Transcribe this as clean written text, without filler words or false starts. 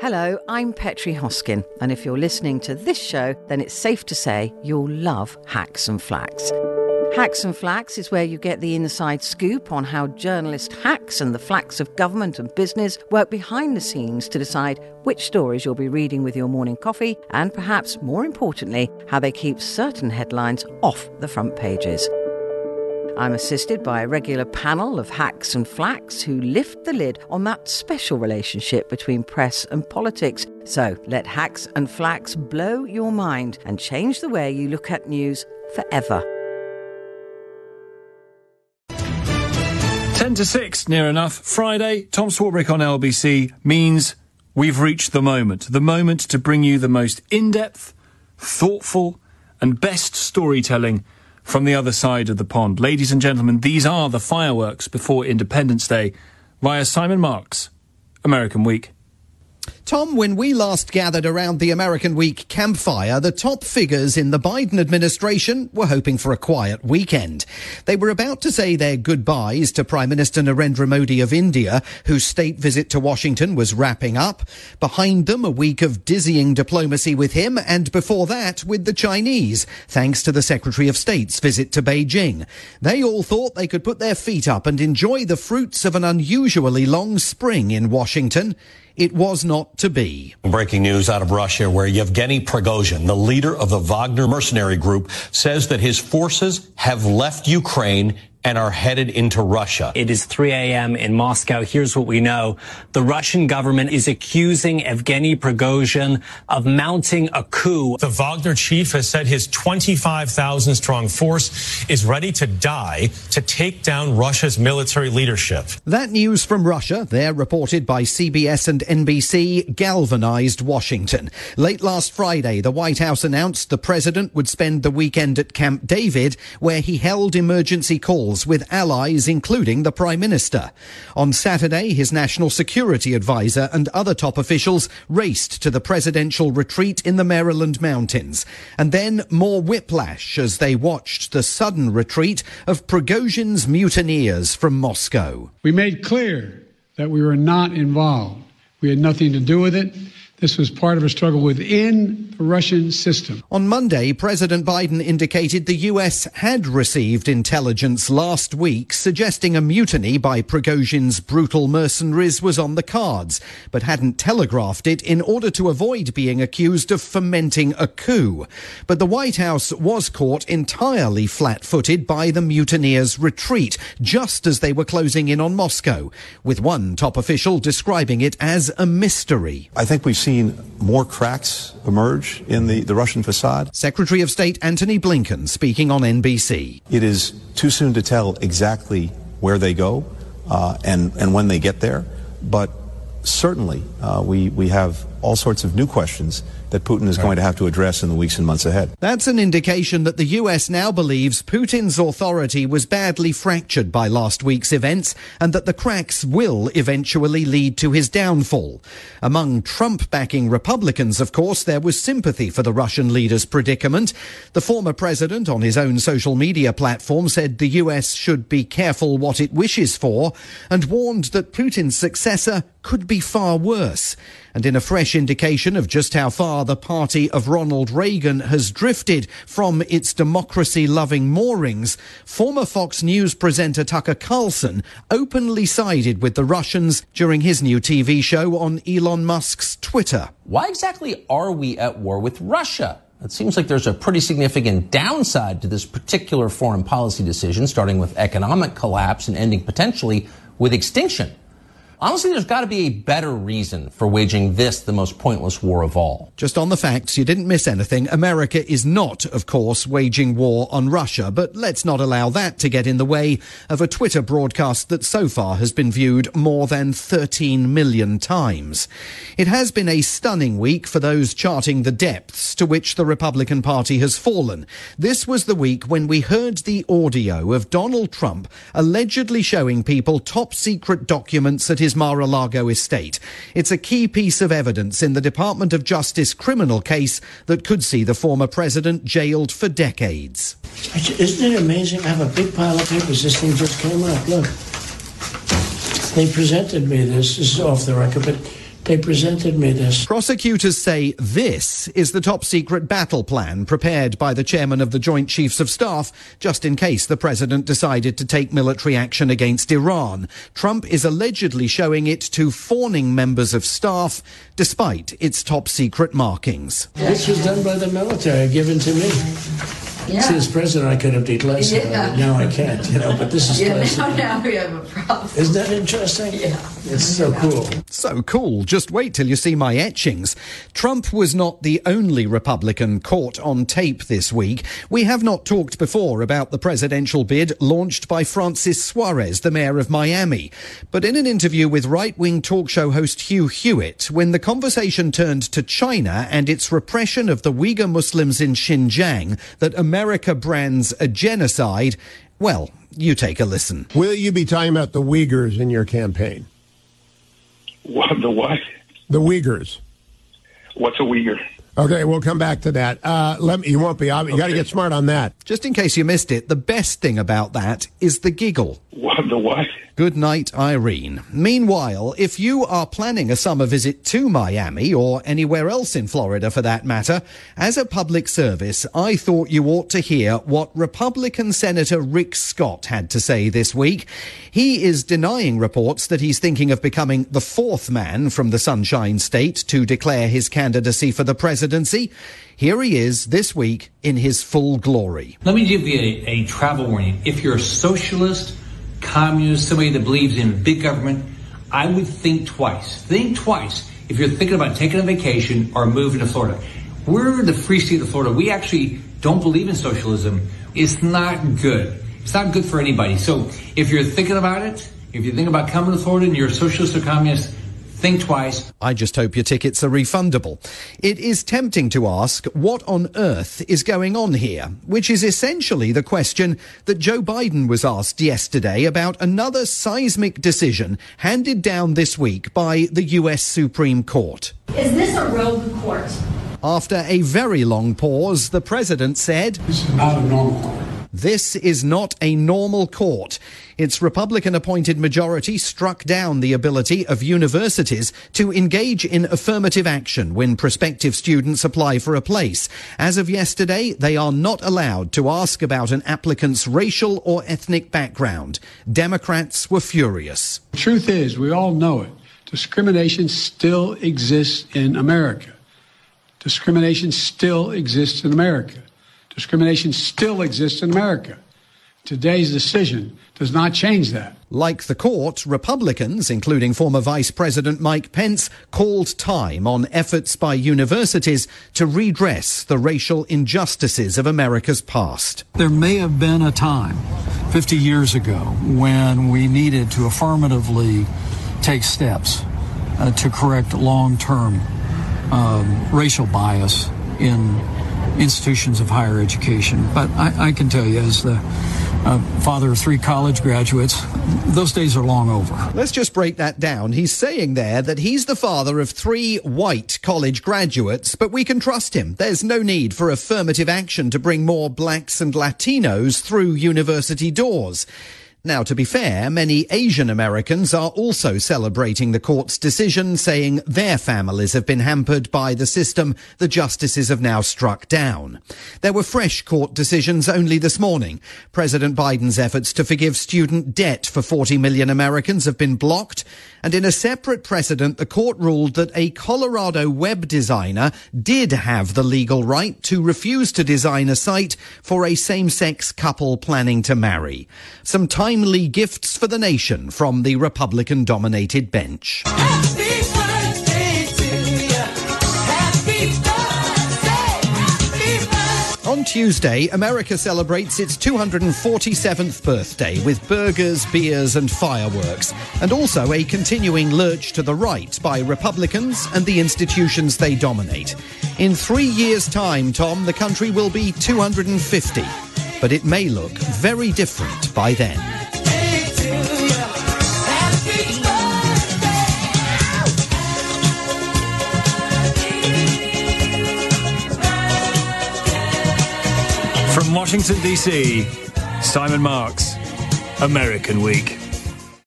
Hello, I'm Petrie Hoskin, and if you're listening to this show, then it's safe to say you'll love Hacks and Flacks. Hacks and Flacks is where you get the inside scoop on how journalist hacks and the flacks of government and business work behind the scenes to decide which stories you'll be reading with your morning coffee and, perhaps more importantly, how they keep certain headlines off the front pages. I'm assisted by a regular panel of hacks and flacks who lift the lid on that special relationship between press and politics. So let Hacks and Flacks blow your mind and change the way you look at news forever. 10 to 6, near enough. Friday, Tom Swarbrick on LBC means we've reached the moment to bring you the most in-depth, thoughtful and best storytelling from the other side of the pond. Ladies and gentlemen, these are the fireworks before Independence Day via Simon Marks, American Week. Tom, when we last gathered around the American Week campfire, the top figures in the Biden administration were hoping for a quiet weekend. They were about to say their goodbyes to Prime Minister Narendra Modi of India, whose state visit to Washington was wrapping up. Behind them, a week of dizzying diplomacy with him, and before that, with the Chinese, thanks to the Secretary of State's visit to Beijing. They all thought they could put their feet up and enjoy the fruits of an unusually long spring in Washington. It was not to be. Breaking news out of Russia, where Yevgeny Prigozhin, the leader of the Wagner mercenary group, says that his forces have left Ukraine and are headed into Russia. It is 3 a.m. in Moscow. Here's what we know. The Russian government is accusing Yevgeny Prigozhin of mounting a coup. The Wagner chief has said his 25,000-strong force is ready to die to take down Russia's military leadership. That news from Russia, there reported by CBS and NBC, galvanized Washington. Late last Friday, the White House announced the president would spend the weekend at Camp David, where he held emergency calls with allies, including the Prime Minister. On Saturday, his National Security Advisor and other top officials raced to the presidential retreat in the Maryland mountains. And then more whiplash as they watched the sudden retreat of Prigozhin's mutineers from Moscow. We made clear that we were not involved. We had nothing to do with it. This was part of a struggle within the Russian system. On Monday, President Biden indicated the US had received intelligence last week suggesting a mutiny by Prigozhin's brutal mercenaries was on the cards, but hadn't telegraphed it in order to avoid being accused of fomenting a coup. But the White House was caught entirely flat-footed by the mutineers' retreat, just as they were closing in on Moscow, with one top official describing it as a mystery. I think we've seen more cracks emerge in the Russian facade. Secretary of State Antony Blinken speaking on NBC. It is too soon to tell exactly where they go and when they get there, but certainly we have all sorts of new questions that Putin is going to have to address in the weeks and months ahead. That's an indication that the US now believes Putin's authority was badly fractured by last week's events and that the cracks will eventually lead to his downfall. Among Trump-backing Republicans, of course, there was sympathy for the Russian leader's predicament. The former president on his own social media platform said the US should be careful what it wishes for and warned that Putin's successor could be far worse. And in a fresh indication of just how far the party of Ronald Reagan has drifted from its democracy-loving moorings, former Fox News presenter Tucker Carlson openly sided with the Russians during his new TV show on Elon Musk's Twitter. Why exactly are we at war with Russia? It seems like there's a pretty significant downside to this particular foreign policy decision, starting with economic collapse and ending potentially with extinction. Honestly, there's got to be a better reason for waging this, the most pointless war of all. Just on the facts, you didn't miss anything. America is not, of course, waging war on Russia, but let's not allow that to get in the way of a Twitter broadcast that so far has been viewed more than 13 million times. It has been a stunning week for those charting the depths to which the Republican Party has fallen. This was the week when we heard the audio of Donald Trump allegedly showing people top-secret documents at his Mar-a-Lago estate. It's a key piece of evidence in the Department of Justice criminal case that could see the former president jailed for decades. Isn't it amazing? I have a big pile of papers. This thing just came out. Look. They presented me this. This is off the record, but They presented me this. Prosecutors say this is the top secret battle plan prepared by the chairman of the Joint Chiefs of Staff, just in case the president decided to take military action against Iran. Trump is allegedly showing it to fawning members of staff, despite its top secret markings. This was done by the military, given to me. Yeah. See, as president, I could have declassified it. Now I can't, but this is classified. Now we have a problem. Isn't that interesting? Yeah. It's so cool. So cool. Just wait till you see my etchings. Trump was not the only Republican caught on tape this week. We have not talked before about the presidential bid launched by Francis Suarez, the mayor of Miami. But in an interview with right-wing talk show host Hugh Hewitt, when the conversation turned to China and its repression of the Uyghur Muslims in Xinjiang that America brands a genocide, well, you take a listen. Will you be talking about the Uyghurs in your campaign? What, the what? The Uyghurs. What's a Uyghur? Okay, we'll come back to that. You won't be obvious. Okay. You got to get smart on that. Just in case you missed it, the best thing about that is the giggle. What, the what? Good night, Irene. Meanwhile, if you are planning a summer visit to Miami or anywhere else in Florida for that matter, as a public service, I thought you ought to hear what Republican Senator Rick Scott had to say this week. He is denying reports that he's thinking of becoming the fourth man from the Sunshine State to declare his candidacy for the presidency. Here he is this week in his full glory. Let me give you a travel warning. If you're a socialist, communist, somebody that believes in big government, I would think twice. Think twice if you're thinking about taking a vacation or moving to Florida. We're the free state of Florida. We actually don't believe in socialism. It's not good. It's not good for anybody. So if you're thinking about it, if you think about coming to Florida and you're a socialist or communist, think twice. I just hope your tickets are refundable. It is tempting to ask what on earth is going on here, which is essentially the question that Joe Biden was asked yesterday about another seismic decision handed down this week by the US Supreme Court. Is this a rogue court? After a very long pause, the president said, "This is not a normal court. This is not a normal court." Its Republican-appointed majority struck down the ability of universities to engage in affirmative action when prospective students apply for a place. As of yesterday, they are not allowed to ask about an applicant's racial or ethnic background. Democrats were furious. The truth is, we all know it. Discrimination still exists in America. Discrimination still exists in America. Discrimination still exists in America. Today's decision does not change that. Like the court, Republicans, including former Vice President Mike Pence, called time on efforts by universities to redress the racial injustices of America's past. There may have been a time 50 years ago when we needed to affirmatively take steps to correct long-term racial bias in institutions of higher education. But I can tell you, as the father of three college graduates, those days are long over. Let's just break that down. He's saying there that he's the father of three white college graduates, but we can trust him. There's no need for affirmative action to bring more blacks and Latinos through university doors. Now, to be fair, many Asian Americans are also celebrating the court's decision, saying their families have been hampered by the system the justices have now struck down. There were fresh court decisions only this morning. President Biden's efforts to forgive student debt for 40 million Americans have been blocked. And in a separate precedent, the court ruled that a Colorado web designer did have the legal right to refuse to design a site for a same-sex couple planning to marry. Some timely gifts for the nation from the Republican-dominated bench. Happy birthday to you. Happy birthday. Happy birthday. On Tuesday, America celebrates its 247th birthday with burgers, beers and fireworks, and also a continuing lurch to the right by Republicans and the institutions they dominate. In 3 years' time, Tom, the country will be 250. But it may look very different by then. From Washington, D.C., Simon Marks, American Week.